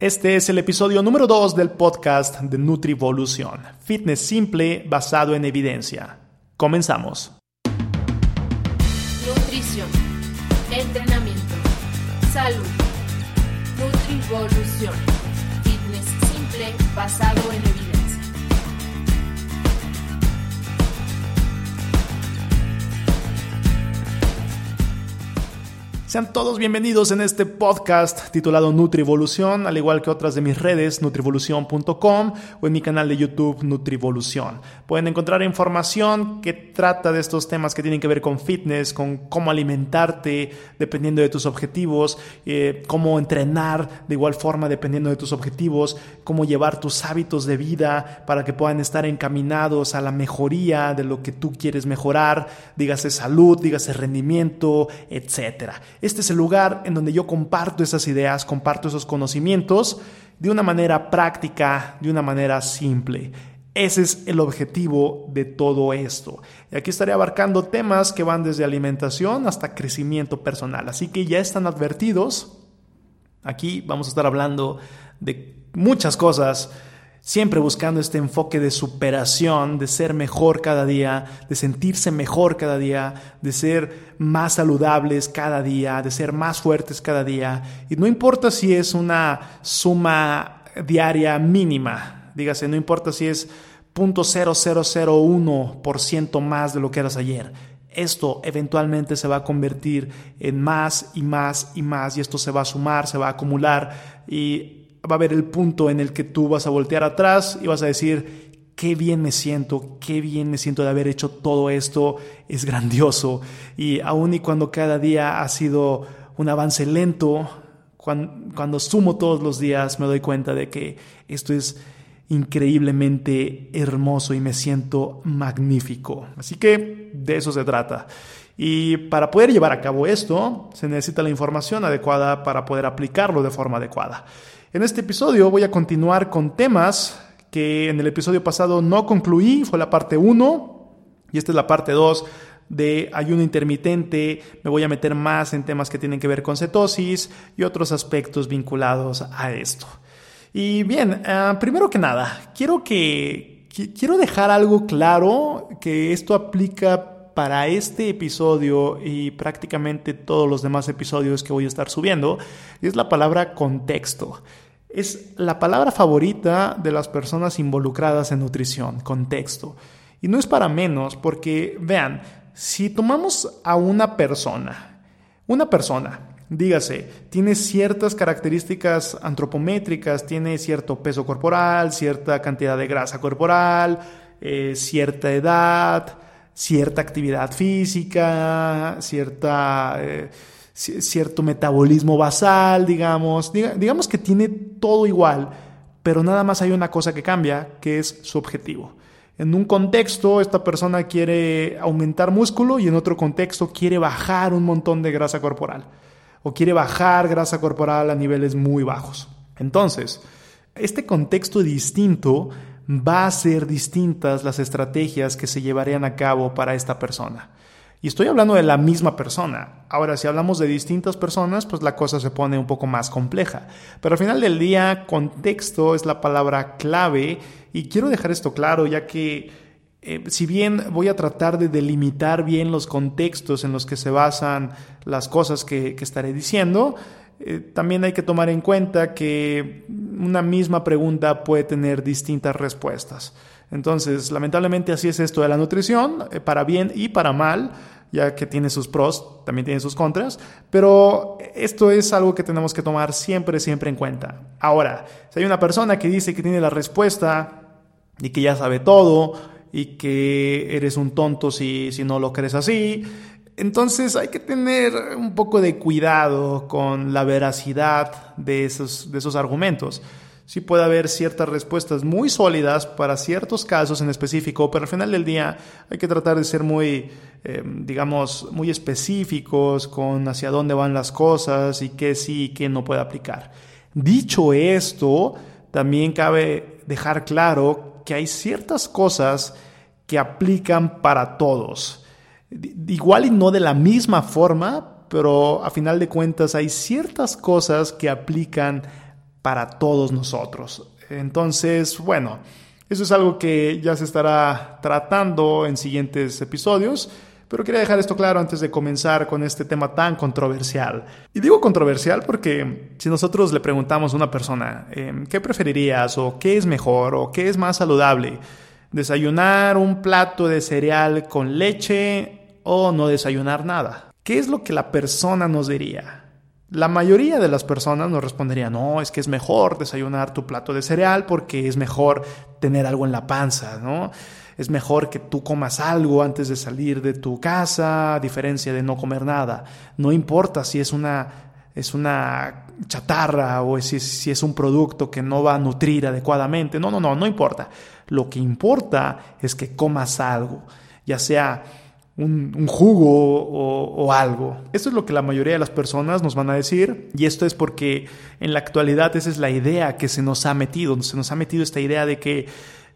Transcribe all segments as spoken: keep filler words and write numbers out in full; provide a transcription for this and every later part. Este es el episodio número dos del podcast de Nutrivolución, fitness simple basado en evidencia. Comenzamos. Nutrición, entrenamiento, salud, Nutrivolución, fitness simple basado en evidencia. Sean todos bienvenidos en este podcast titulado Nutrivolución, al igual que otras de mis redes, nutrivolución punto com o en mi canal de YouTube, Nutrivolución. Pueden encontrar información que trata de estos temas que tienen que ver con fitness, con cómo alimentarte dependiendo de tus objetivos, eh, cómo entrenar de igual forma dependiendo de tus objetivos, cómo llevar tus hábitos de vida para que puedan estar encaminados a la mejoría de lo que tú quieres mejorar, dígase salud, dígase rendimiento, etcétera. Este es el lugar en donde yo comparto esas ideas, comparto esos conocimientos de una manera práctica, de una manera simple. Ese es el objetivo de todo esto. Y aquí estaré abarcando temas que van desde alimentación hasta crecimiento personal. Así que ya están advertidos. Aquí vamos a estar hablando de muchas cosas, siempre buscando este enfoque de superación, de ser mejor cada día, de sentirse mejor cada día, de ser más saludables cada día, de ser más fuertes cada día. Y no importa si es una suma diaria mínima, dígase, no importa si es punto cero cero cero uno por ciento más de lo que eras ayer. Esto eventualmente se va a convertir en más y más y más, y esto se va a sumar, se va a acumular y va a haber el punto en el que tú vas a voltear atrás y vas a decir: qué bien me siento, qué bien me siento de haber hecho todo esto, es grandioso. Y aun y cuando cada día ha sido un avance lento, cuando, cuando sumo todos los días me doy cuenta de que esto es increíblemente hermoso y me siento magnífico. Así que de eso se trata. Y para poder llevar a cabo esto, se necesita la información adecuada para poder aplicarlo de forma adecuada. En este episodio voy a continuar con temas que en el episodio pasado no concluí, fue la parte uno y esta es la parte dos de ayuno intermitente. Me voy a meter más en temas que tienen que ver con cetosis y otros aspectos vinculados a esto. Y bien, eh, primero que nada, quiero, que, qu- quiero dejar algo claro, que esto aplica para este episodio y prácticamente todos los demás episodios que voy a estar subiendo, y es la palabra contexto. Es la palabra favorita de las personas involucradas en nutrición, contexto. Y no es para menos porque, vean, si tomamos a una persona, una persona, dígase, tiene ciertas características antropométricas, tiene cierto peso corporal, cierta cantidad de grasa corporal, eh, cierta edad, cierta actividad física, cierta, eh, cierto metabolismo basal, digamos. Diga, digamos que tiene todo igual, pero nada más hay una cosa que cambia, que es su objetivo. En un contexto, esta persona quiere aumentar músculo y en otro contexto quiere bajar un montón de grasa corporal o quiere bajar grasa corporal a niveles muy bajos. Entonces, este contexto distinto va a ser distintas las estrategias que se llevarían a cabo para esta persona. Y estoy hablando de la misma persona. Ahora, si hablamos de distintas personas, pues la cosa se pone un poco más compleja. Pero al final del día, contexto es la palabra clave y quiero dejar esto claro, ya que eh, si bien voy a tratar de delimitar bien los contextos en los que se basan las cosas que, que estaré diciendo, eh, también hay que tomar en cuenta que una misma pregunta puede tener distintas respuestas. Entonces, lamentablemente así es esto de la nutrición, eh, para bien y para mal, ya que tiene sus pros, también tiene sus contras, pero esto es algo que tenemos que tomar siempre, siempre en cuenta. Ahora, si hay una persona que dice que tiene la respuesta y que ya sabe todo y que eres un tonto si, si no lo crees así, entonces hay que tener un poco de cuidado con la veracidad de esos, de esos argumentos. Sí puede haber ciertas respuestas muy sólidas para ciertos casos en específico, pero al final del día hay que tratar de ser muy, eh, digamos, muy específicos con hacia dónde van las cosas y qué sí y qué no puede aplicar. Dicho esto, también cabe dejar claro que hay ciertas cosas que aplican para todos. Igual y no de la misma forma, pero a final de cuentas hay ciertas cosas que aplican para todos nosotros. Entonces, bueno, eso es algo que ya se estará tratando en siguientes episodios, pero quería dejar esto claro antes de comenzar con este tema tan controversial. Y digo controversial porque si nosotros le preguntamos a una persona eh, ¿qué preferirías o qué es mejor o qué es más saludable? ¿Desayunar un plato de cereal con leche o no desayunar nada? ¿Qué es lo que la persona nos diría? La mayoría de las personas nos respondería, no, es que es mejor desayunar tu plato de cereal porque es mejor tener algo en la panza, ¿no? Es mejor que tú comas algo antes de salir de tu casa, a diferencia de no comer nada. No importa si es una, es una chatarra o si, si es un producto que no va a nutrir adecuadamente. No, no, no, no importa. Lo que importa es que comas algo, ya sea un, un jugo o, o algo. Esto es lo que la mayoría de las personas nos van a decir, y esto es porque en la actualidad esa es la idea que se nos ha metido. Se nos ha metido esta idea de que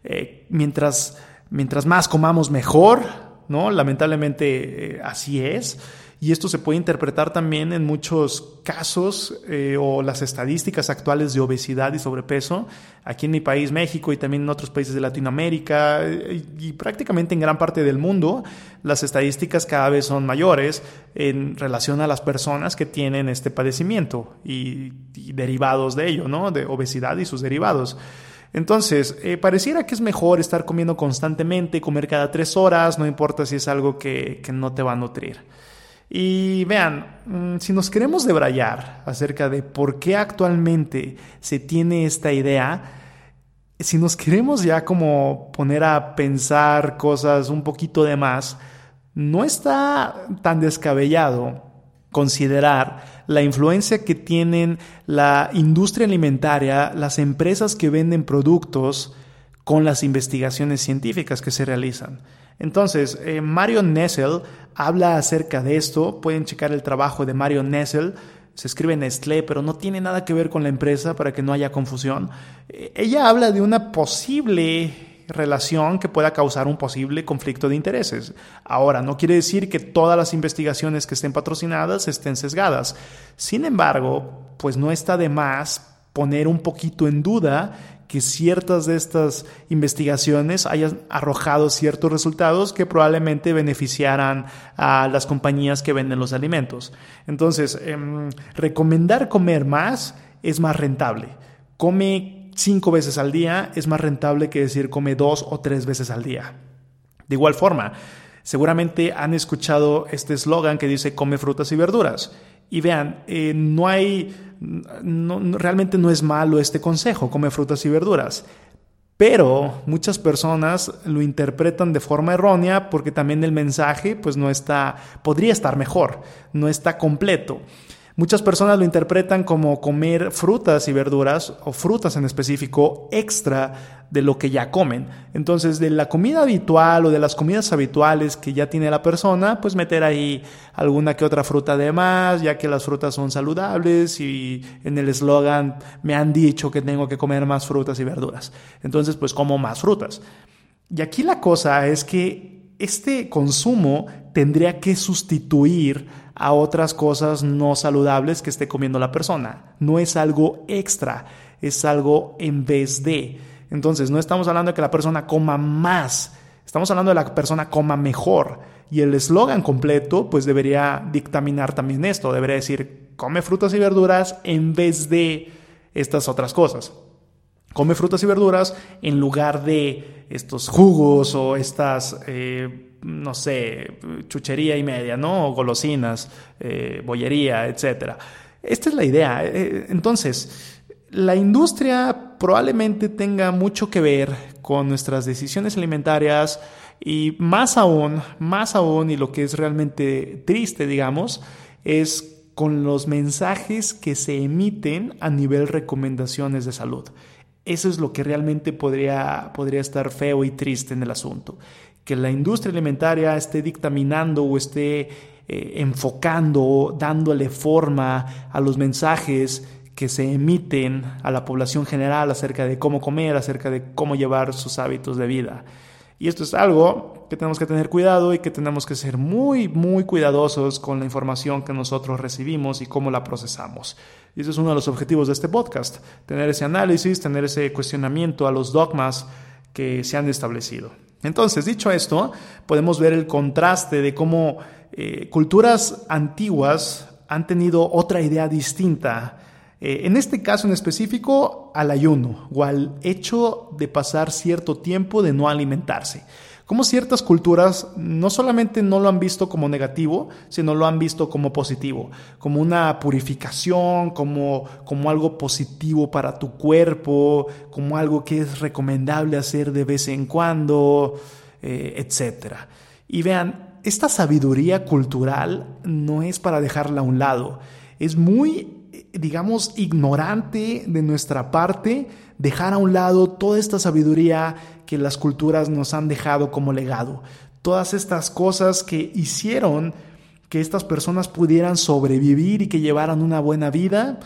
eh, mientras... Mientras más comamos mejor, ¿no? Lamentablemente eh, así es. Y esto se puede interpretar también en muchos casos eh, o las estadísticas actuales de obesidad y sobrepeso. Aquí en mi país, México, y también en otros países de Latinoamérica eh, y prácticamente en gran parte del mundo, las estadísticas cada vez son mayores en relación a las personas que tienen este padecimiento y, y derivados de ello, ¿no? De obesidad y sus derivados. Entonces, eh, pareciera que es mejor estar comiendo constantemente, comer cada tres horas, no importa si es algo que, que no te va a nutrir. Y vean, si nos queremos debrayar acerca de por qué actualmente se tiene esta idea, si nos queremos ya como poner a pensar cosas un poquito de más, no está tan descabellado considerar la influencia que tienen la industria alimentaria, las empresas que venden productos con las investigaciones científicas que se realizan. Entonces, eh, Marion Nestle habla acerca de esto. Pueden checar el trabajo de Marion Nestle. Se escribe Nestlé, pero no tiene nada que ver con la empresa para que no haya confusión. Eh, ella habla de una posible relación que pueda causar un posible conflicto de intereses. Ahora, no quiere decir que todas las investigaciones que estén patrocinadas estén sesgadas. Sin embargo, pues no está de más poner un poquito en duda que ciertas de estas investigaciones hayan arrojado ciertos resultados que probablemente beneficiaran a las compañías que venden los alimentos. Entonces, eh, recomendar comer más es más rentable. Come cinco veces al día es más rentable que decir come dos o tres veces al día. De igual forma, seguramente han escuchado este eslogan que dice come frutas y verduras. Y vean, eh, no hay, no, no, realmente no es malo este consejo, come frutas y verduras. Pero muchas personas lo interpretan de forma errónea porque también el mensaje pues no está, podría estar mejor, no está completo. Muchas personas lo interpretan como comer frutas y verduras o frutas en específico extra de lo que ya comen. Entonces, de la comida habitual o de las comidas habituales que ya tiene la persona, pues meter ahí alguna que otra fruta de más, ya que las frutas son saludables y en el eslogan me han dicho que tengo que comer más frutas y verduras. Entonces, pues como más frutas. Y aquí la cosa es que este consumo tendría que sustituir a otras cosas no saludables que esté comiendo la persona. No es algo extra, es algo en vez de. Entonces, no estamos hablando de que la persona coma más, estamos hablando de que la persona coma mejor. Y el eslogan completo pues debería dictaminar también esto, debería decir come frutas y verduras en vez de estas otras cosas. Come frutas y verduras en lugar de estos jugos o estas, eh, no sé, chuchería y media, ¿no? O golosinas, eh, bollería, etcétera. Esta es la idea. Entonces, la industria probablemente tenga mucho que ver con nuestras decisiones alimentarias y más aún, más aún, y lo que es realmente triste, digamos, es con los mensajes que se emiten a nivel recomendaciones de salud. Eso es lo que realmente podría, podría estar feo y triste en el asunto. Que la industria alimentaria esté dictaminando o esté eh, enfocando, dándole forma a los mensajes que se emiten a la población general acerca de cómo comer, acerca de cómo llevar sus hábitos de vida. Y esto es algo que tenemos que tener cuidado y que tenemos que ser muy, muy cuidadosos con la información que nosotros recibimos y cómo la procesamos. Y ese es uno de los objetivos de este podcast, tener ese análisis, tener ese cuestionamiento a los dogmas que se han establecido. Entonces, dicho esto, podemos ver el contraste de cómo eh, culturas antiguas han tenido otra idea distinta, eh, en este caso en específico al ayuno o al hecho de pasar cierto tiempo de no alimentarse. Como ciertas culturas no solamente no lo han visto como negativo, sino lo han visto como positivo, como una purificación, como, como algo positivo para tu cuerpo, como algo que es recomendable hacer de vez en cuando, eh, etcétera. Y vean, esta sabiduría cultural no es para dejarla a un lado, es muy, digamos, ignorante de nuestra parte dejar a un lado toda esta sabiduría que las culturas nos han dejado como legado. Todas estas cosas que hicieron que estas personas pudieran sobrevivir y que llevaran una buena vida,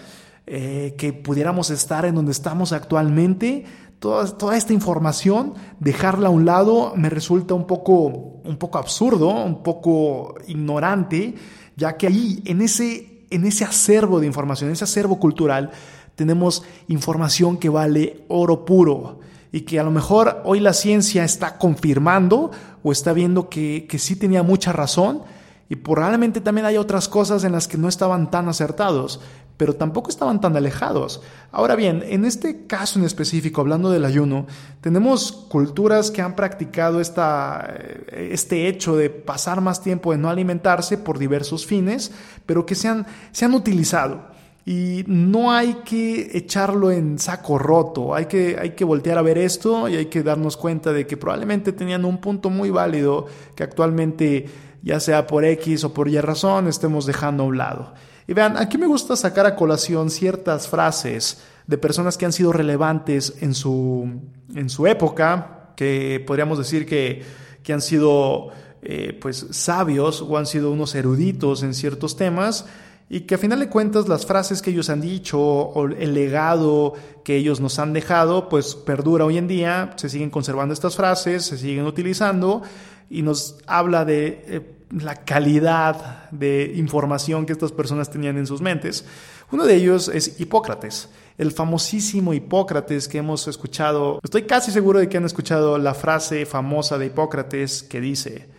eh, que pudiéramos estar en donde estamos actualmente. Toda, toda esta información, dejarla a un lado me resulta un poco, un poco absurdo, un poco ignorante, ya que ahí, en ese En ese acervo de información, en ese acervo cultural, tenemos información que vale oro puro y que a lo mejor hoy la ciencia está confirmando o está viendo que, que sí tenía mucha razón, y probablemente también hay otras cosas en las que no estaban tan acertados, pero tampoco estaban tan alejados. Ahora bien, en este caso en específico, hablando del ayuno, tenemos culturas que han practicado esta, este hecho de pasar más tiempo de no alimentarse por diversos fines, pero que se han, se han utilizado. Y no hay que echarlo en saco roto, hay que, hay que voltear a ver esto y hay que darnos cuenta de que probablemente tenían un punto muy válido que actualmente, ya sea por X o por Y razón, estemos dejando a un lado. Y vean, aquí me gusta sacar a colación ciertas frases de personas que han sido relevantes en su, en su época, que podríamos decir que, que han sido eh, pues, sabios o han sido unos eruditos en ciertos temas, y que a final de cuentas las frases que ellos han dicho o el legado que ellos nos han dejado pues perdura hoy en día, se siguen conservando estas frases, se siguen utilizando y nos habla de eh, la calidad de información que estas personas tenían en sus mentes. Uno de ellos es Hipócrates, el famosísimo Hipócrates que hemos escuchado. Estoy casi seguro de que han escuchado la frase famosa de Hipócrates que dice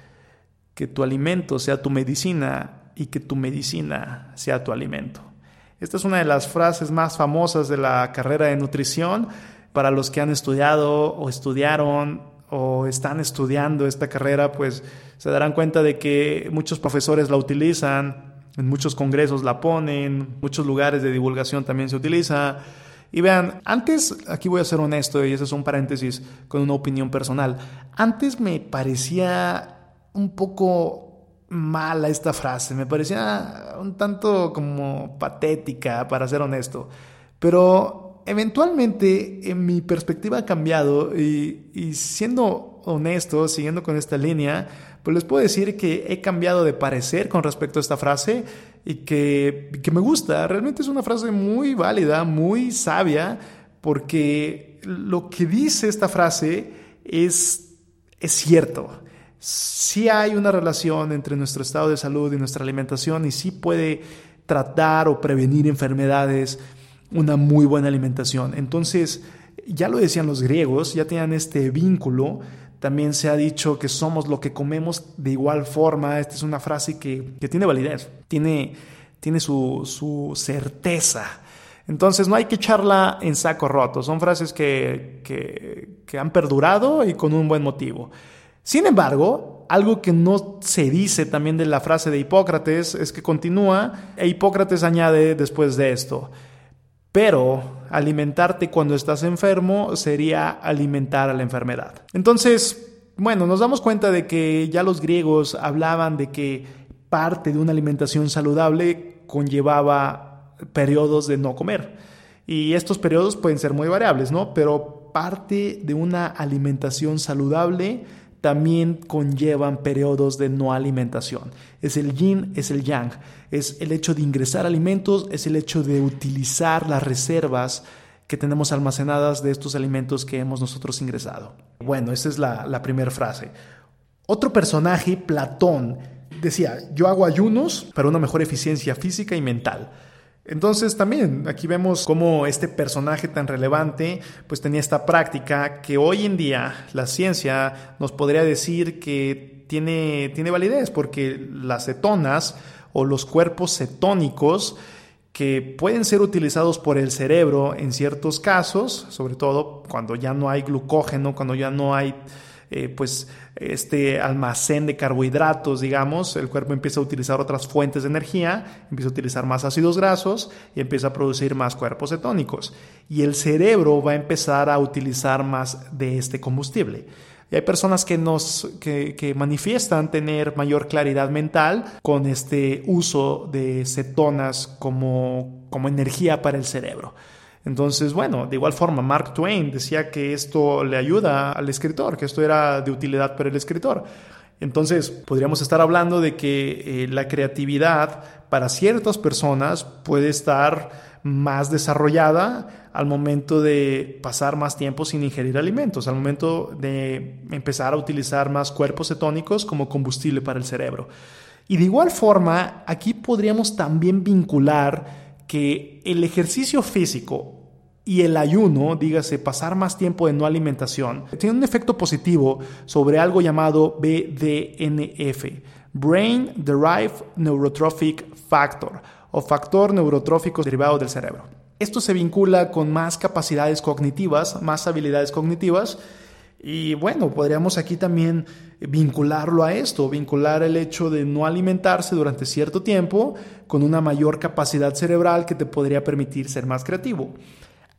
que tu alimento sea tu medicina y que tu medicina sea tu alimento. Esta es una de las frases más famosas de la carrera de nutrición para los que han estudiado o estudiaron o están estudiando esta carrera, pues se darán cuenta de que muchos profesores la utilizan, en muchos congresos la ponen, muchos lugares de divulgación también se utiliza. Y vean, antes, aquí voy a ser honesto y eso es un paréntesis con una opinión personal, antes me parecía un poco mala esta frase, me parecía un tanto como patética, para ser honesto, pero eventualmente en mi perspectiva ha cambiado y, y siendo honesto, siguiendo con esta línea, pues les puedo decir que he cambiado de parecer con respecto a esta frase y que, que me gusta, realmente es una frase muy válida, muy sabia, porque lo que dice esta frase es, es cierto. Sí hay una relación entre nuestro estado de salud y nuestra alimentación y sí puede tratar o prevenir enfermedades una muy buena alimentación. Entonces, ya lo decían los griegos, ya tenían este vínculo. También se ha dicho que somos lo que comemos de igual forma. Esta es una frase que, que tiene validez, tiene, tiene su, su certeza. Entonces no hay que echarla en saco roto. Son frases que, que, que han perdurado y con un buen motivo. Sin embargo, algo que no se dice también de la frase de Hipócrates es que continúa, e Hipócrates añade después de esto, pero alimentarte cuando estás enfermo sería alimentar a la enfermedad. Entonces, bueno, nos damos cuenta de que ya los griegos hablaban de que parte de una alimentación saludable conllevaba periodos de no comer. Y estos periodos pueden ser muy variables, ¿no? Pero parte de una alimentación saludable también conllevan periodos de no alimentación. Es el yin, es el yang. Es el hecho de ingresar alimentos, es el hecho de utilizar las reservas que tenemos almacenadas de estos alimentos que hemos nosotros ingresado. Bueno, esa es la, la primera frase. Otro personaje, Platón, decía, yo hago ayunos para una mejor eficiencia física y mental. Entonces también aquí vemos cómo este personaje tan relevante pues tenía esta práctica que hoy en día la ciencia nos podría decir que tiene, tiene validez, porque las cetonas o los cuerpos cetónicos que pueden ser utilizados por el cerebro en ciertos casos, sobre todo cuando ya no hay glucógeno, cuando ya no hay eh, pues este almacén de carbohidratos, digamos, el cuerpo empieza a utilizar otras fuentes de energía, empieza a utilizar más ácidos grasos y empieza a producir más cuerpos cetónicos. Y el cerebro va a empezar a utilizar más de este combustible. Y hay personas que, nos, que, que manifiestan tener mayor claridad mental con este uso de cetonas como, como energía para el cerebro. Entonces, bueno, de igual forma, Mark Twain decía que esto le ayuda al escritor, que esto era de utilidad para el escritor. Entonces, podríamos estar hablando de que eh, la creatividad para ciertas personas puede estar más desarrollada al momento de pasar más tiempo sin ingerir alimentos, al momento de empezar a utilizar más cuerpos cetónicos como combustible para el cerebro. Y de igual forma, aquí podríamos también vincular que el ejercicio físico y el ayuno, dígase, pasar más tiempo de no alimentación, tiene un efecto positivo sobre algo llamado B D N F, Brain Derived Neurotrophic Factor, o factor neurotrófico derivado del cerebro. Esto se vincula con más capacidades cognitivas, más habilidades cognitivas, y bueno, podríamos aquí también vincularlo a esto, vincular el hecho de no alimentarse durante cierto tiempo con una mayor capacidad cerebral que te podría permitir ser más creativo.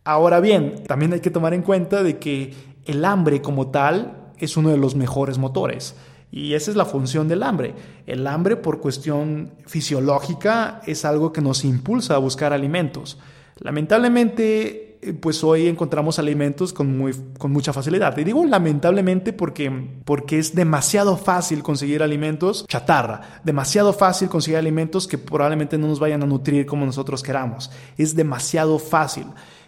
Ahora bien, también hay que tomar en cuenta de que el hambre como tal es uno de los mejores motores, y esa es la función del hambre. El hambre, por cuestión fisiológica, es algo que nos impulsa a buscar alimentos. Lamentablemente, pues hoy encontramos alimentos con, muy, con mucha facilidad. Y digo lamentablemente porque, porque es demasiado fácil conseguir alimentos chatarra, demasiado fácil conseguir alimentos que probablemente no nos vayan a nutrir como nosotros queramos. Es demasiado fácil.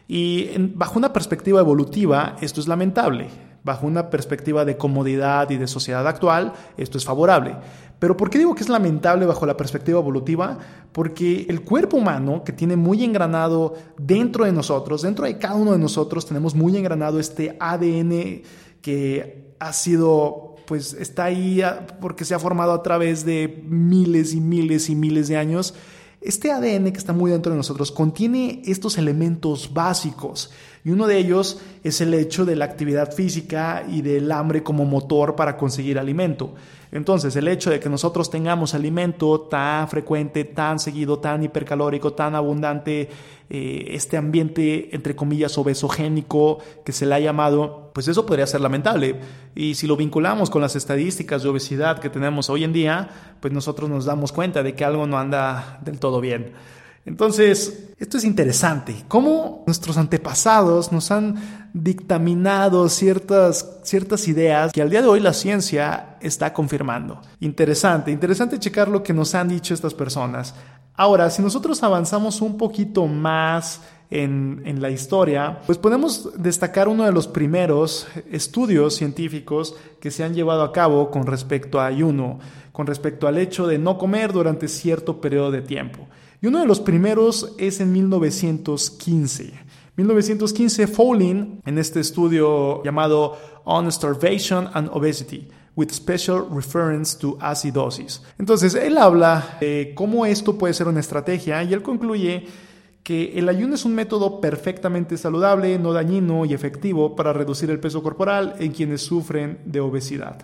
Y bajo una perspectiva evolutiva, esto es lamentable. Bajo una perspectiva de comodidad y de sociedad actual, esto es favorable. Pero ¿por qué digo que es lamentable bajo la perspectiva evolutiva? Porque el cuerpo humano, que tiene muy engranado dentro de nosotros, dentro de cada uno de nosotros, tenemos muy engranado este A D N que ha sido, pues está ahí porque se ha formado a través de miles y miles y miles de años. Este A D N que está muy dentro de nosotros contiene estos elementos básicos, y uno de ellos es el hecho de la actividad física y del hambre como motor para conseguir alimento. Entonces, el hecho de que nosotros tengamos alimento tan frecuente, tan seguido, tan hipercalórico, tan abundante, eh, este ambiente, entre comillas, obesogénico que se le ha llamado, pues eso podría ser lamentable. Y si lo vinculamos con las estadísticas de obesidad que tenemos hoy en día, pues nosotros nos damos cuenta de que algo no anda del todo bien. Entonces, esto es interesante, cómo nuestros antepasados nos han dictaminado ciertas, ciertas ideas que al día de hoy la ciencia está confirmando. Interesante, interesante checar lo que nos han dicho estas personas. Ahora, si nosotros avanzamos un poquito más en, en la historia, pues podemos destacar uno de los primeros estudios científicos que se han llevado a cabo con respecto a ayuno, con respecto al hecho de no comer durante cierto periodo de tiempo. Y uno de los primeros es en mil novecientos quince. mil novecientos quince, Fowlin, en este estudio llamado On Starvation and Obesity, with special reference to acidosis. Entonces, él habla de cómo esto puede ser una estrategia, y él concluye que el ayuno es un método perfectamente saludable, no dañino y efectivo para reducir el peso corporal en quienes sufren de obesidad.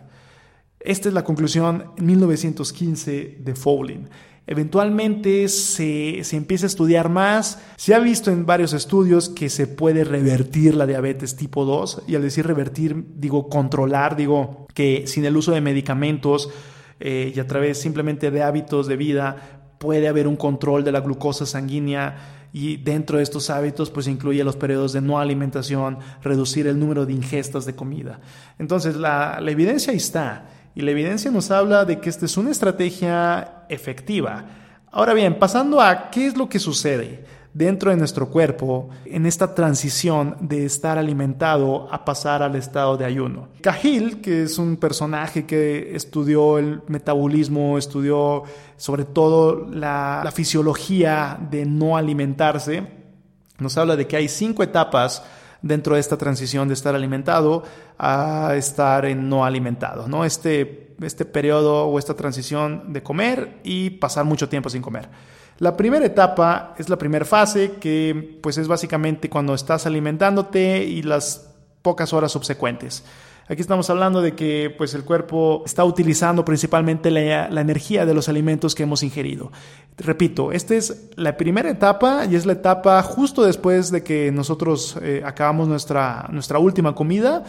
Esta es la conclusión en mil novecientos quince de Fowlin. Eventualmente se, se empieza a estudiar más. Se ha visto en varios estudios que se puede revertir la diabetes tipo dos, y al decir revertir, digo controlar, digo que sin el uso de medicamentos eh, y a través simplemente de hábitos de vida puede haber un control de la glucosa sanguínea, y dentro de estos hábitos pues incluye los periodos de no alimentación, reducir el número de ingestas de comida. Entonces la, la evidencia ahí está. Y la evidencia nos habla de que esta es una estrategia efectiva. Ahora bien, pasando a qué es lo que sucede. dentro de nuestro cuerpo en esta transición de estar alimentado a pasar al estado de ayuno. Cahill, que es un personaje que estudió el metabolismo, estudió sobre todo la, la fisiología de no alimentarse, nos habla de que hay cinco etapas dentro de esta transición de estar alimentado a estar en no alimentado, ¿no? Este, este periodo o esta transición de comer y pasar mucho tiempo sin comer. La primera etapa es la primera fase, que pues es básicamente cuando estás alimentándote y las pocas horas subsecuentes. Aquí estamos hablando de que pues, el cuerpo está utilizando principalmente la, la energía de los alimentos que hemos ingerido. Repito, esta es la primera etapa y es la etapa justo después de que nosotros eh, acabamos nuestra, nuestra última comida,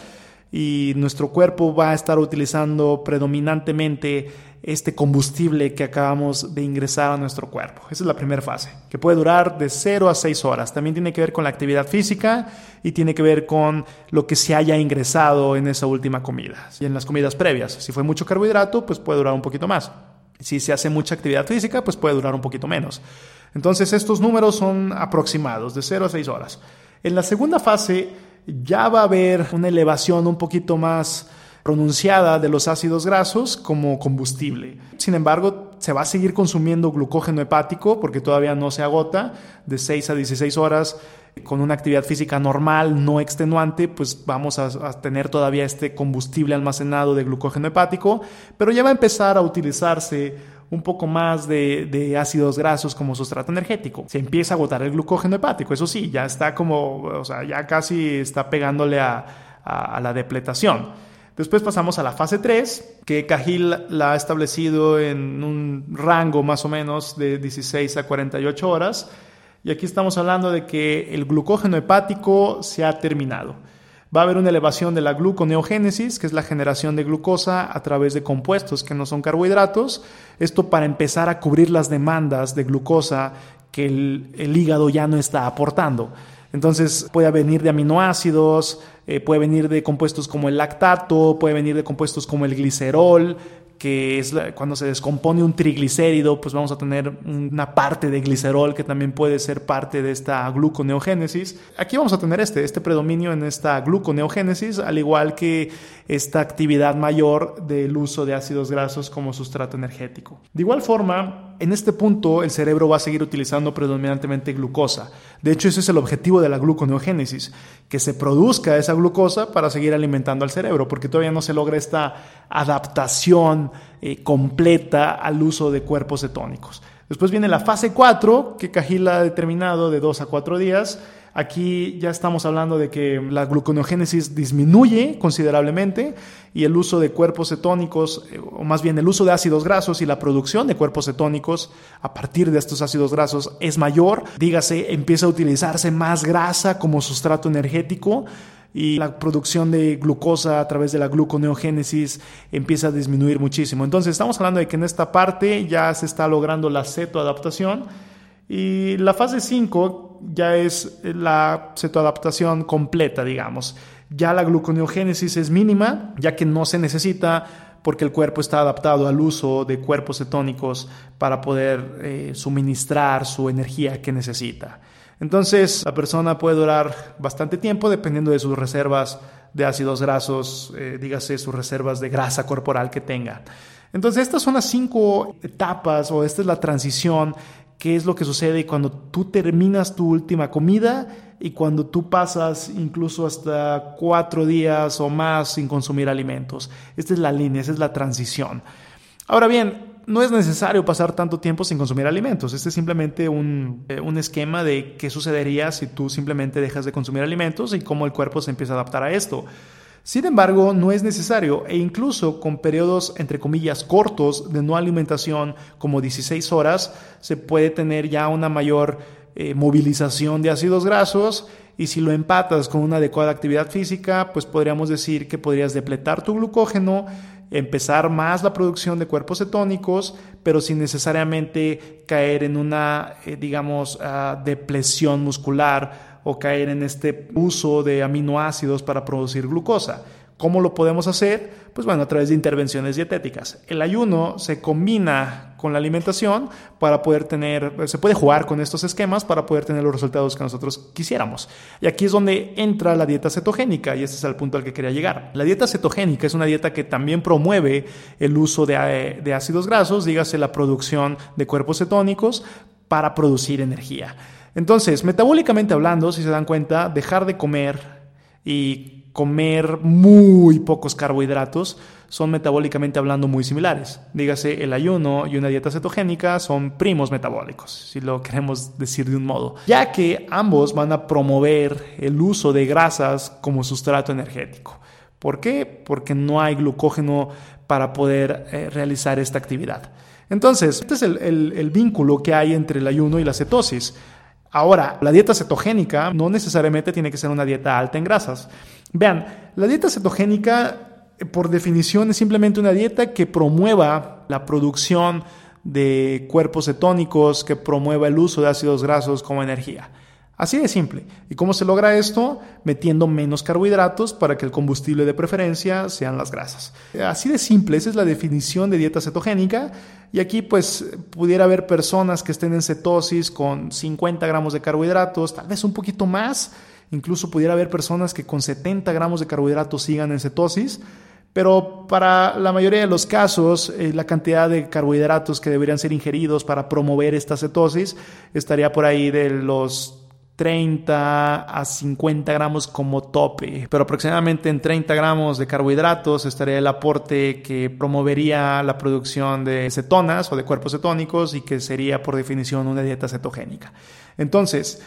y nuestro cuerpo va a estar utilizando predominantemente este combustible que acabamos de ingresar a nuestro cuerpo. Esa es la primera fase, que puede durar de cero a seis horas. También tiene que ver con la actividad física y tiene que ver con lo que se haya ingresado en esa última comida y en las comidas previas. Si fue mucho carbohidrato, pues puede durar un poquito más. Si se hace mucha actividad física, pues puede durar un poquito menos. Entonces estos números son aproximados, de cero a seis horas. En la segunda fase ya va a haber una elevación un poquito más pronunciada de los ácidos grasos como combustible. Sin embargo, se va a seguir consumiendo glucógeno hepático porque todavía no se agota. De seis a dieciséis horas, con una actividad física normal, no extenuante, pues vamos a, a tener todavía este combustible almacenado de glucógeno hepático, pero ya va a empezar a utilizarse un poco más de, de ácidos grasos como sustrato energético. Se empieza a agotar el glucógeno hepático, eso sí, ya está como, o sea, ya casi está pegándole a, a, a la depletación. Después pasamos a la fase tres, que Cahill la ha establecido en un rango más o menos de dieciséis a cuarenta y ocho horas. Y aquí estamos hablando de que el glucógeno hepático se ha terminado. Va a haber una elevación de la gluconeogénesis, que es la generación de glucosa a través de compuestos que no son carbohidratos. Esto para empezar a cubrir las demandas de glucosa que el, el hígado ya no está aportando. Entonces puede venir de aminoácidos, eh, puede venir de compuestos como el lactato, puede venir de compuestos como el glicerol, que es la, cuando se descompone un triglicérido, pues vamos a tener una parte de glicerol que también puede ser parte de esta gluconeogénesis. Aquí vamos a tener este, este predominio en esta gluconeogénesis, al igual que esta actividad mayor del uso de ácidos grasos como sustrato energético. De igual forma, en este punto el cerebro va a seguir utilizando predominantemente glucosa. De hecho, ese es el objetivo de la gluconeogénesis, que se produzca esa glucosa para seguir alimentando al cerebro, porque todavía no se logra esta adaptación eh, completa al uso de cuerpos cetónicos. Después viene la fase cuatro, que Cahill ha determinado de dos a cuatro días. Aquí ya estamos hablando de que la gluconeogénesis disminuye considerablemente y el uso de cuerpos cetónicos, o más bien el uso de ácidos grasos y la producción de cuerpos cetónicos a partir de estos ácidos grasos es mayor. Dígase, empieza a utilizarse más grasa como sustrato energético y la producción de glucosa a través de la gluconeogénesis empieza a disminuir muchísimo. Entonces estamos hablando de que en esta parte ya se está logrando la cetoadaptación, y la fase cinco ya es la cetoadaptación completa, digamos. Ya la gluconeogénesis es mínima, ya que no se necesita porque el cuerpo está adaptado al uso de cuerpos cetónicos para poder eh, suministrar su energía que necesita. Entonces, la persona puede durar bastante tiempo dependiendo de sus reservas de ácidos grasos, eh, dígase sus reservas de grasa corporal que tenga. Entonces, estas son las cinco etapas, o esta es la transición, que es lo que sucede cuando tú terminas tu última comida y cuando tú pasas incluso hasta cuatro días o más sin consumir alimentos. Esta es la línea, esa es la transición. Ahora bien, no es necesario pasar tanto tiempo sin consumir alimentos. Este es simplemente un, eh, un esquema de qué sucedería si tú simplemente dejas de consumir alimentos y cómo el cuerpo se empieza a adaptar a esto. Sin embargo, no es necesario, e incluso con periodos, entre comillas, cortos de no alimentación, como dieciséis horas, se puede tener ya una mayor eh, movilización de ácidos grasos, y si lo empatas con una adecuada actividad física, pues podríamos decir que podrías depletar tu glucógeno, empezar más la producción de cuerpos cetónicos, pero sin necesariamente caer en una, eh, digamos, uh, depresión muscular o caer en este uso de aminoácidos para producir glucosa. ¿Cómo lo podemos hacer? Pues bueno, a través de intervenciones dietéticas. El ayuno se combina con la alimentación para poder tener, se puede jugar con estos esquemas para poder tener los resultados que nosotros quisiéramos. Y aquí es donde entra la dieta cetogénica, y ese es el punto al que quería llegar. La dieta cetogénica es una dieta que también promueve el uso de, de ácidos grasos, dígase la producción de cuerpos cetónicos para producir energía. Entonces, metabólicamente hablando, si se dan cuenta, dejar de comer y comer muy pocos carbohidratos son metabólicamente hablando muy similares. Dígase, el ayuno y una dieta cetogénica son primos metabólicos, si lo queremos decir de un modo, ya que ambos van a promover el uso de grasas como sustrato energético. ¿Por qué? Porque no hay glucógeno para poder eh, realizar esta actividad. Entonces, este es el, el, el vínculo que hay entre el ayuno y la cetosis. Ahora, la dieta cetogénica no necesariamente tiene que ser una dieta alta en grasas. Vean, la dieta cetogénica, por definición, es simplemente una dieta que promueva la producción de cuerpos cetónicos, que promueva el uso de ácidos grasos como energía. Así de simple. ¿Y cómo se logra esto? Metiendo menos carbohidratos para que el combustible de preferencia sean las grasas. Así de simple, esa es la definición de dieta cetogénica. Y aquí pues pudiera haber personas que estén en cetosis con cincuenta gramos de carbohidratos, tal vez un poquito más. Incluso pudiera haber personas que con setenta gramos de carbohidratos sigan en cetosis. Pero para la mayoría de los casos, eh, la cantidad de carbohidratos que deberían ser ingeridos para promover esta cetosis estaría por ahí de los treinta a cincuenta gramos como tope, pero aproximadamente en treinta gramos de carbohidratos estaría el aporte que promovería la producción de cetonas o de cuerpos cetónicos, y que sería por definición una dieta cetogénica. Entonces,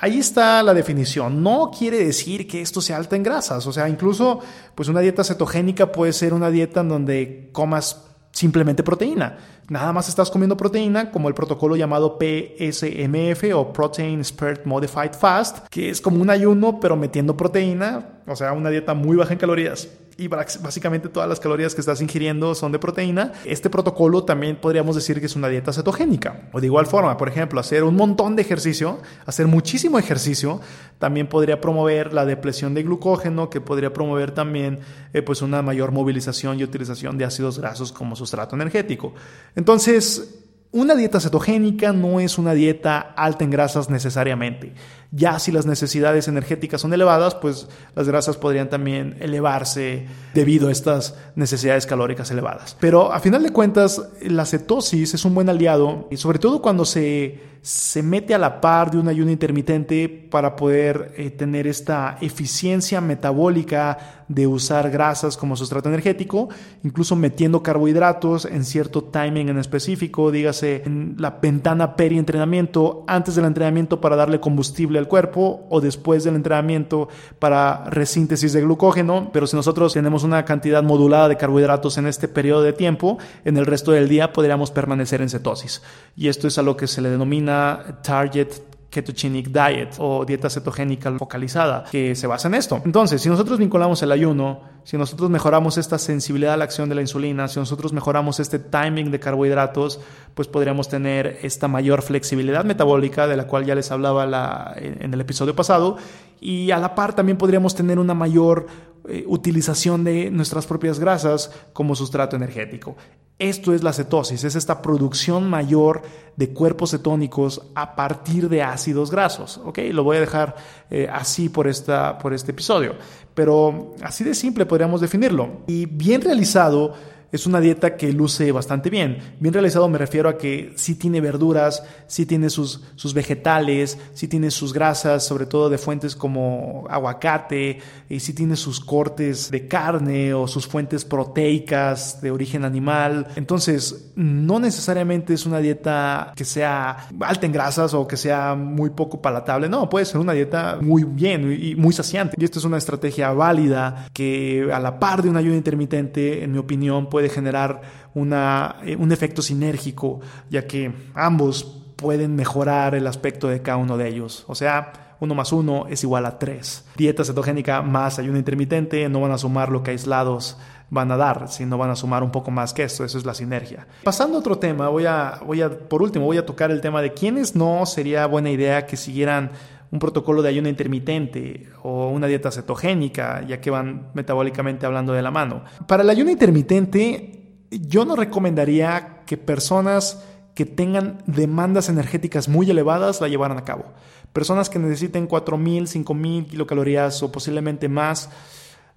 ahí está la definición. No quiere decir que esto sea alta en grasas. O sea, incluso pues una dieta cetogénica puede ser una dieta en donde comas simplemente proteína. Nada más estás comiendo proteína, como el protocolo llamado P S M F o Protein Spared Modified Fast, que es como un ayuno pero metiendo proteína, o sea, una dieta muy baja en calorías. Y básicamente todas las calorías que estás ingiriendo son de proteína. Este protocolo también podríamos decir que es una dieta cetogénica. O de igual forma, por ejemplo, hacer un montón de ejercicio, hacer muchísimo ejercicio, también podría promover la depresión de glucógeno, que podría promover también eh, pues una mayor movilización y utilización de ácidos grasos como sustrato energético. Entonces, una dieta cetogénica no es una dieta alta en grasas necesariamente. Ya si las necesidades energéticas son elevadas, pues las grasas podrían también elevarse debido a estas necesidades calóricas elevadas. Pero a final de cuentas, la cetosis es un buen aliado, y sobre todo cuando se, se mete a la par de un ayuno intermitente para poder eh, tener esta eficiencia metabólica de usar grasas como sustrato energético, incluso metiendo carbohidratos en cierto timing en específico, dígase en la ventana peri-entrenamiento, antes del entrenamiento para darle combustible al cuerpo, o después del entrenamiento para resíntesis de glucógeno. Pero si nosotros tenemos una cantidad modulada de carbohidratos en este periodo de tiempo, en el resto del día podríamos permanecer en cetosis, y esto es a lo que se le denomina Target Ketogenic Diet o dieta cetogénica focalizada, que se basa en esto. Entonces, si nosotros vinculamos el ayuno, si nosotros mejoramos esta sensibilidad a la acción de la insulina, si nosotros mejoramos este timing de carbohidratos, pues podríamos tener esta mayor flexibilidad metabólica de la cual ya les hablaba la, en el episodio pasado, y a la par también podríamos tener una mayor eh, utilización de nuestras propias grasas como sustrato energético. Esto es la cetosis, es esta producción mayor de cuerpos cetónicos a partir de ácidos grasos. Ok, lo voy a dejar eh, así por, esta, por este episodio, pero así de simple podríamos definirlo. Y bien realizado, es una dieta que luce bastante bien. Bien realizado me refiero a que sí tiene verduras, sí tiene sus, sus vegetales, sí tiene sus grasas, sobre todo de fuentes como aguacate, y sí tiene sus cortes de carne o sus fuentes proteicas de origen animal. Entonces, no necesariamente es una dieta que sea alta en grasas o que sea muy poco palatable. No, puede ser una dieta muy bien y muy saciante. Y esto es una estrategia válida que, a la par de un ayuno intermitente, en mi opinión, puede generar una, un efecto sinérgico, ya que ambos pueden mejorar el aspecto de cada uno de ellos. O sea, uno más uno es igual a tres. Dieta cetogénica más ayuno intermitente no van a sumar lo que aislados van a dar, sino van a sumar un poco más que esto. Eso es la sinergia. Pasando a otro tema, voy a, voy a, por último voy a tocar el tema de quiénes no sería buena idea que siguieran un protocolo de ayuno intermitente o una dieta cetogénica, ya que van metabólicamente hablando de la mano. Para el ayuno intermitente, yo no recomendaría que personas que tengan demandas energéticas muy elevadas la llevaran a cabo. Personas que necesiten cuatro mil, cinco mil kilocalorías o posiblemente más,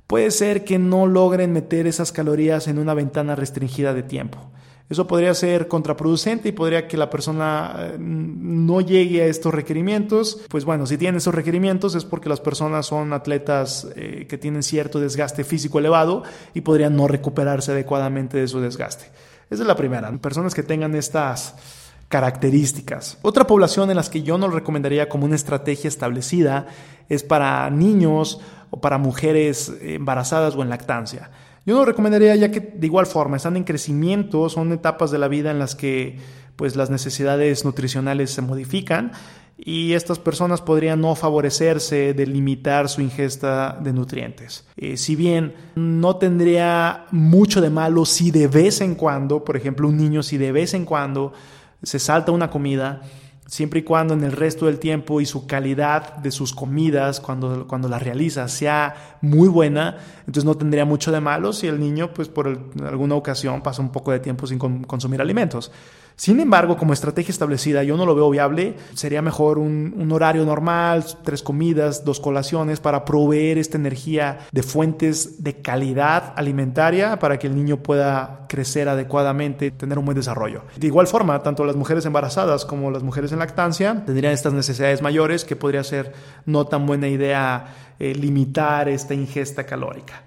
puede ser que no logren meter esas calorías en una ventana restringida de tiempo. Eso podría ser contraproducente y podría que la persona no llegue a estos requerimientos. Pues bueno, si tienen esos requerimientos es porque las personas son atletas eh, que tienen cierto desgaste físico elevado y podrían no recuperarse adecuadamente de su desgaste. Esa es la primera, personas que tengan estas características. Otra población en las que yo no lo recomendaría como una estrategia establecida es para niños o para mujeres embarazadas o en lactancia. Yo no lo recomendaría, ya que de igual forma están en crecimiento, son etapas de la vida en las que pues, las necesidades nutricionales se modifican y estas personas podrían no favorecerse de limitar su ingesta de nutrientes. Eh, si bien no tendría mucho de malo si de vez en cuando, por ejemplo un niño si de vez en cuando se salta una comida, siempre y cuando en el resto del tiempo y su calidad de sus comidas cuando, cuando las realiza sea muy buena, entonces no tendría mucho de malo si el niño pues por el, alguna ocasión pasa un poco de tiempo sin con, consumir alimentos. Sin embargo, como estrategia establecida yo no lo veo viable. Sería mejor un, un horario normal, tres comidas, dos colaciones para proveer esta energía de fuentes de calidad alimentaria para que el niño pueda crecer adecuadamente, tener un buen desarrollo. De igual forma, tanto las mujeres embarazadas como las mujeres en lactancia tendrían estas necesidades mayores que podría ser no tan buena idea eh, limitar esta ingesta calórica.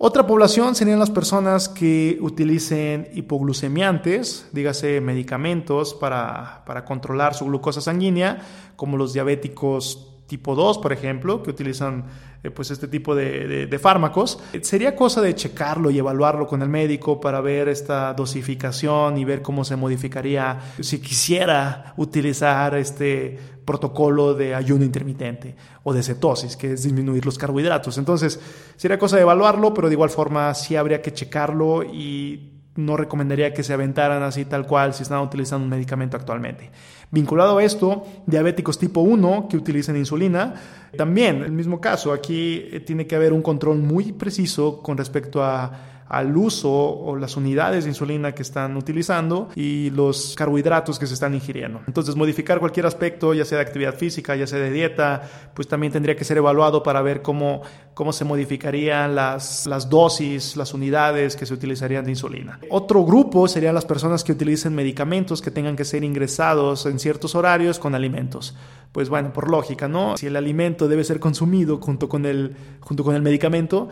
Otra población serían las personas que utilicen hipoglucemiantes, dígase medicamentos para, para controlar su glucosa sanguínea, como los diabéticos tipo dos, por ejemplo, que utilizan eh, pues este tipo de, de, de fármacos. Sería cosa de checarlo y evaluarlo con el médico para ver esta dosificación y ver cómo se modificaría si quisiera utilizar este protocolo de ayuno intermitente o de cetosis, que es disminuir los carbohidratos. Entonces, sería cosa de evaluarlo, pero de igual forma sí habría que checarlo y no recomendaría que se aventaran así tal cual si están utilizando un medicamento actualmente. Vinculado a esto, diabéticos tipo uno que utilizan insulina, también el mismo caso, aquí tiene que haber un control muy preciso con respecto a al uso o las unidades de insulina que están utilizando y los carbohidratos que se están ingiriendo. Entonces, modificar cualquier aspecto, ya sea de actividad física, ya sea de dieta, pues también tendría que ser evaluado para ver cómo, cómo se modificarían las, las dosis, las unidades que se utilizarían de insulina. Otro grupo serían las personas que utilicen medicamentos que tengan que ser ingresados en ciertos horarios con alimentos. Pues bueno, por lógica, ¿no? Si el alimento debe ser consumido junto con el, junto con el medicamento,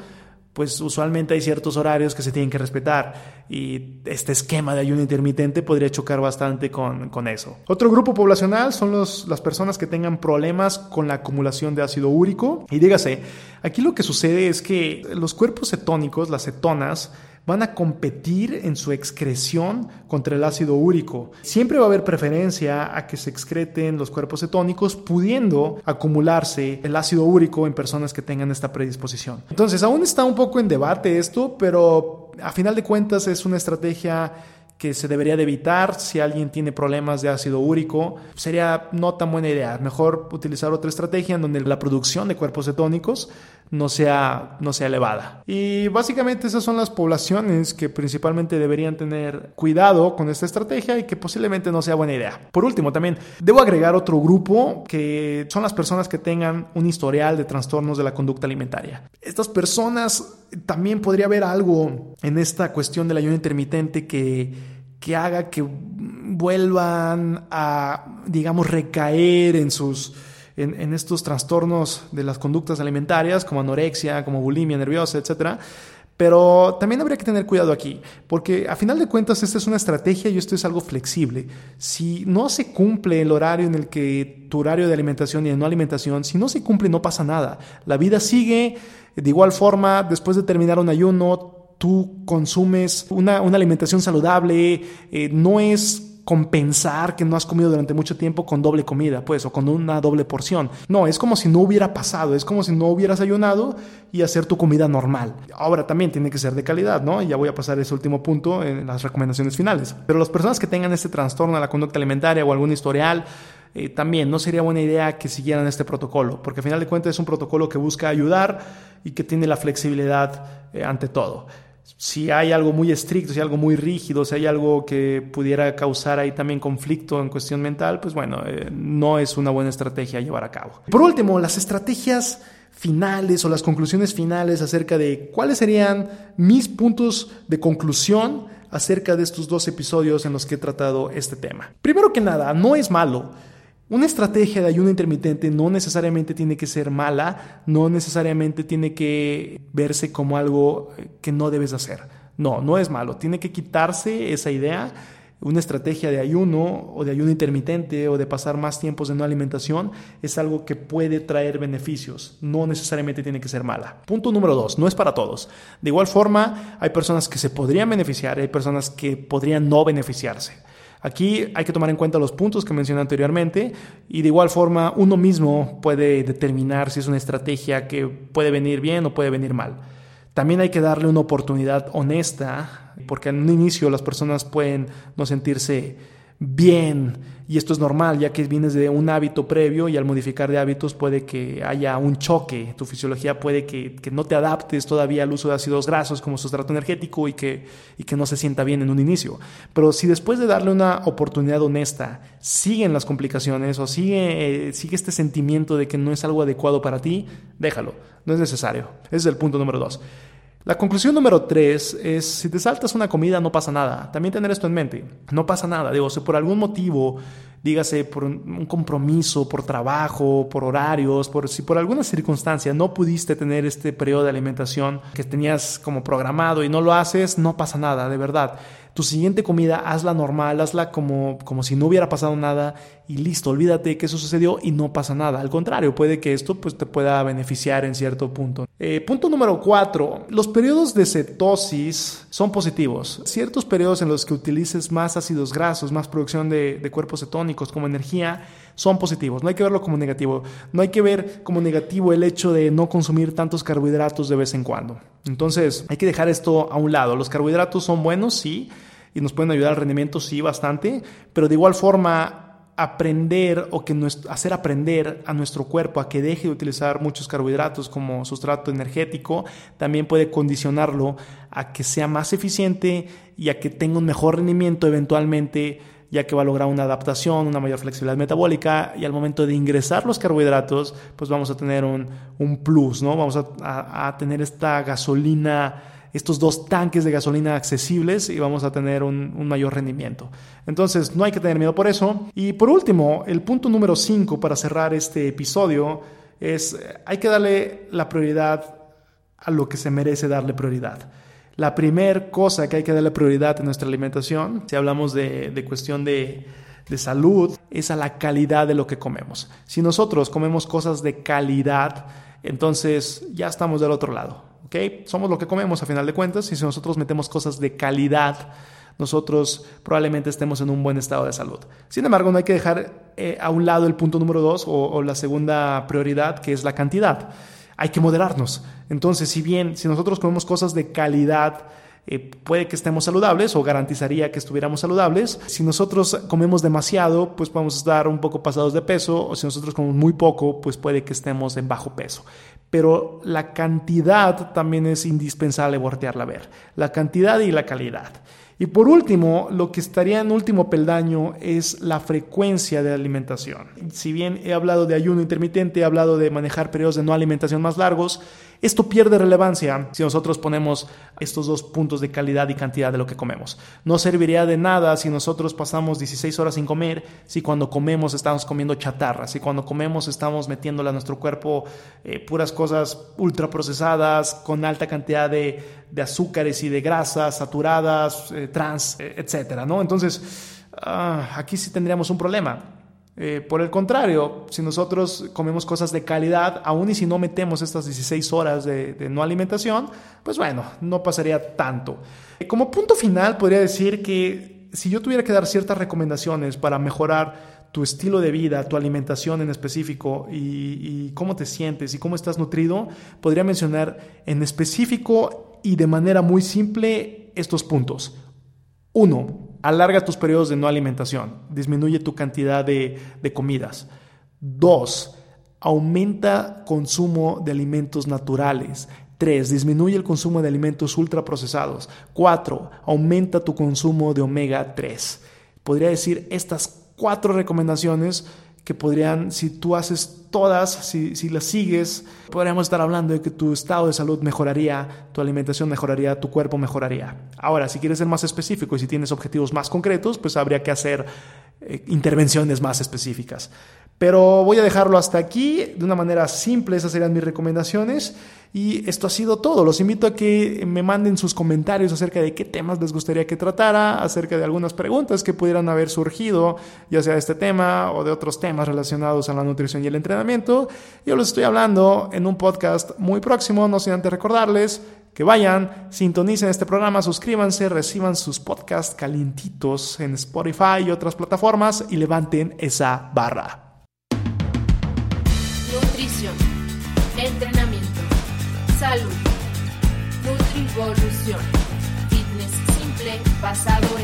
pues usualmente hay ciertos horarios que se tienen que respetar y este esquema de ayuno intermitente podría chocar bastante con, con eso. Otro grupo poblacional son los, las personas que tengan problemas con la acumulación de ácido úrico. Y dígase, aquí lo que sucede es que los cuerpos cetónicos, las cetonas, van a competir en su excreción contra el ácido úrico. Siempre va a haber preferencia a que se excreten los cuerpos cetónicos, pudiendo acumularse el ácido úrico en personas que tengan esta predisposición. Entonces, aún está un poco en debate esto, pero a final de cuentas es una estrategia que se debería de evitar. Si alguien tiene problemas de ácido úrico, sería no tan buena idea. Mejor utilizar otra estrategia en donde la producción de cuerpos cetónicos no sea, no sea elevada. Y básicamente esas son las poblaciones que principalmente deberían tener cuidado con esta estrategia y que posiblemente no sea buena idea. Por último, también debo agregar otro grupo que son las personas que tengan un historial de trastornos de la conducta alimentaria. Estas personas también podría haber algo en esta cuestión del ayuno intermitente que que haga que vuelvan a, digamos, recaer en sus en, en estos trastornos de las conductas alimentarias, como anorexia, como bulimia nerviosa, etcétera. Pero también habría que tener cuidado aquí, porque a final de cuentas esta es una estrategia y esto es algo flexible. Si no se cumple el horario en el que tu horario de alimentación y de no alimentación, si no se cumple no pasa nada. La vida sigue. De igual forma, después de terminar un ayuno, tú consumes una, una alimentación saludable. Eh, no es compensar que no has comido durante mucho tiempo con doble comida, pues, o con una doble porción. No, es como si no hubiera pasado, es como si no hubieras ayunado y hacer tu comida normal. Ahora también tiene que ser de calidad, ¿no? Y ya voy a pasar a ese último punto en las recomendaciones finales. Pero las personas que tengan este trastorno de la conducta alimentaria o algún historial eh, también no sería buena idea que siguieran este protocolo, porque al final de cuentas es un protocolo que busca ayudar y que tiene la flexibilidad eh, ante todo. Si hay algo muy estricto, si hay algo muy rígido, si hay algo que pudiera causar ahí también conflicto en cuestión mental, pues bueno, eh, no es una buena estrategia a llevar a cabo. Por último, las estrategias finales o las conclusiones finales acerca de cuáles serían mis puntos de conclusión acerca de estos dos episodios en los que he tratado este tema. Primero que nada, no es malo. Una estrategia de ayuno intermitente no necesariamente tiene que ser mala, no necesariamente tiene que verse como algo que no debes hacer. No, no es malo. Tiene que quitarse esa idea. Una estrategia de ayuno o de ayuno intermitente o de pasar más tiempos de no alimentación es algo que puede traer beneficios. No necesariamente tiene que ser mala. Punto número dos, no es para todos. De igual forma, hay personas que se podrían beneficiar y hay personas que podrían no beneficiarse. Aquí hay que tomar en cuenta los puntos que mencioné anteriormente y de igual forma uno mismo puede determinar si es una estrategia que puede venir bien o puede venir mal. También hay que darle una oportunidad honesta, porque en un inicio las personas pueden no sentirse bien y esto es normal, ya que vienes de un hábito previo y al modificar de hábitos puede que haya un choque. Tu fisiología puede que, que no te adaptes todavía al uso de ácidos grasos como sustrato energético y que, y que no se sienta bien en un inicio. Pero si después de darle una oportunidad honesta siguen las complicaciones o sigue, eh, sigue este sentimiento de que no es algo adecuado para ti, déjalo, no es necesario. Ese es el punto número dos. La conclusión número tres es, si te saltas una comida no pasa nada. También tener esto en mente, no pasa nada. Digo, si por algún motivo, dígase por un compromiso, por trabajo, por horarios, por si por alguna circunstancia no pudiste tener este periodo de alimentación que tenías como programado y no lo haces, no pasa nada, de verdad. Tu siguiente comida hazla normal, hazla como, como si no hubiera pasado nada y listo, olvídate que eso sucedió y no pasa nada. Al contrario, puede que esto pues, te pueda beneficiar en cierto punto. Eh, punto número cuatro, los periodos de cetosis son positivos. Ciertos periodos en los que utilices más ácidos grasos, más producción de, de cuerpos cetónicos como energía, son positivos. No hay que verlo como negativo. No hay que ver como negativo el hecho de no consumir tantos carbohidratos de vez en cuando. Entonces, hay que dejar esto a un lado. Los carbohidratos son buenos, sí, y nos pueden ayudar al rendimiento, sí, bastante, pero de igual forma aprender o que nuestro, hacer aprender a nuestro cuerpo a que deje de utilizar muchos carbohidratos como sustrato energético también puede condicionarlo a que sea más eficiente y a que tenga un mejor rendimiento eventualmente, ya que va a lograr una adaptación, una mayor flexibilidad metabólica y al momento de ingresar los carbohidratos, pues vamos a tener un, un plus, ¿no? Vamos a, a, a tener esta gasolina, estos dos tanques de gasolina accesibles y vamos a tener un, un mayor rendimiento. Entonces, no hay que tener miedo por eso. Y por último, el punto número cinco para cerrar este episodio es, hay que darle la prioridad a lo que se merece darle prioridad. La primera cosa que hay que darle prioridad en nuestra alimentación, si hablamos de, de cuestión de, de salud, es a la calidad de lo que comemos. Si nosotros comemos cosas de calidad, entonces ya estamos del otro lado, ¿okay? Somos lo que comemos a final de cuentas y si nosotros metemos cosas de calidad, nosotros probablemente estemos en un buen estado de salud. Sin embargo, no hay que dejar eh, a un lado el punto número dos o, o la segunda prioridad, que es la cantidad. Hay que moderarnos. Entonces, si bien, si nosotros comemos cosas de calidad, eh, puede que estemos saludables o garantizaría que estuviéramos saludables. Si nosotros comemos demasiado, pues vamos a estar un poco pasados de peso. O si nosotros comemos muy poco, pues puede que estemos en bajo peso. Pero la cantidad también es indispensable voltearla a ver. La cantidad y la calidad. Y por último, lo que estaría en último peldaño es la frecuencia de alimentación. Si bien he hablado de ayuno intermitente, he hablado de manejar periodos de no alimentación más largos, esto pierde relevancia si nosotros ponemos estos dos puntos de calidad y cantidad de lo que comemos. No serviría de nada si nosotros pasamos dieciséis horas sin comer, si cuando comemos estamos comiendo chatarra, si cuando comemos estamos metiéndole a nuestro cuerpo eh, puras cosas ultraprocesadas, con alta cantidad de, de azúcares y de grasas saturadas, eh, trans, eh, etcétera, ¿no? Entonces, uh, aquí sí tendríamos un problema. Eh, por el contrario, si nosotros comemos cosas de calidad, aún y si no metemos estas dieciséis horas de, de no alimentación, pues bueno, no pasaría tanto. Como punto final, podría decir que si yo tuviera que dar ciertas recomendaciones para mejorar tu estilo de vida, tu alimentación en específico y, y cómo te sientes y cómo estás nutrido, podría mencionar en específico y de manera muy simple estos puntos. Uno, Alarga tus periodos de no alimentación. Disminuye tu cantidad de, de comidas. Dos, aumenta consumo de alimentos naturales. Tres, disminuye el consumo de alimentos ultraprocesados. Cuatro, aumenta tu consumo de omega tres. Podría decir estas cuatro recomendaciones que podrían, si tú haces todas, si, si las sigues, podríamos estar hablando de que tu estado de salud mejoraría, tu alimentación mejoraría, tu cuerpo mejoraría. Ahora, si quieres ser más específico y si tienes objetivos más concretos, pues habría que hacer eh, intervenciones más específicas. Pero voy a dejarlo hasta aquí, de una manera simple, esas serían mis recomendaciones y esto ha sido todo. Los invito a que me manden sus comentarios acerca de qué temas les gustaría que tratara, acerca de algunas preguntas que pudieran haber surgido, ya sea de este tema o de otros temas relacionados a la nutrición y el entrenamiento. Yo les estoy hablando en un podcast muy próximo, no sin antes recordarles que vayan, sintonicen este programa, suscríbanse, reciban sus podcasts calientitos en Spotify y otras plataformas y levanten esa barra. Nutrición, entrenamiento, salud, Nutrivolución, fitness simple basado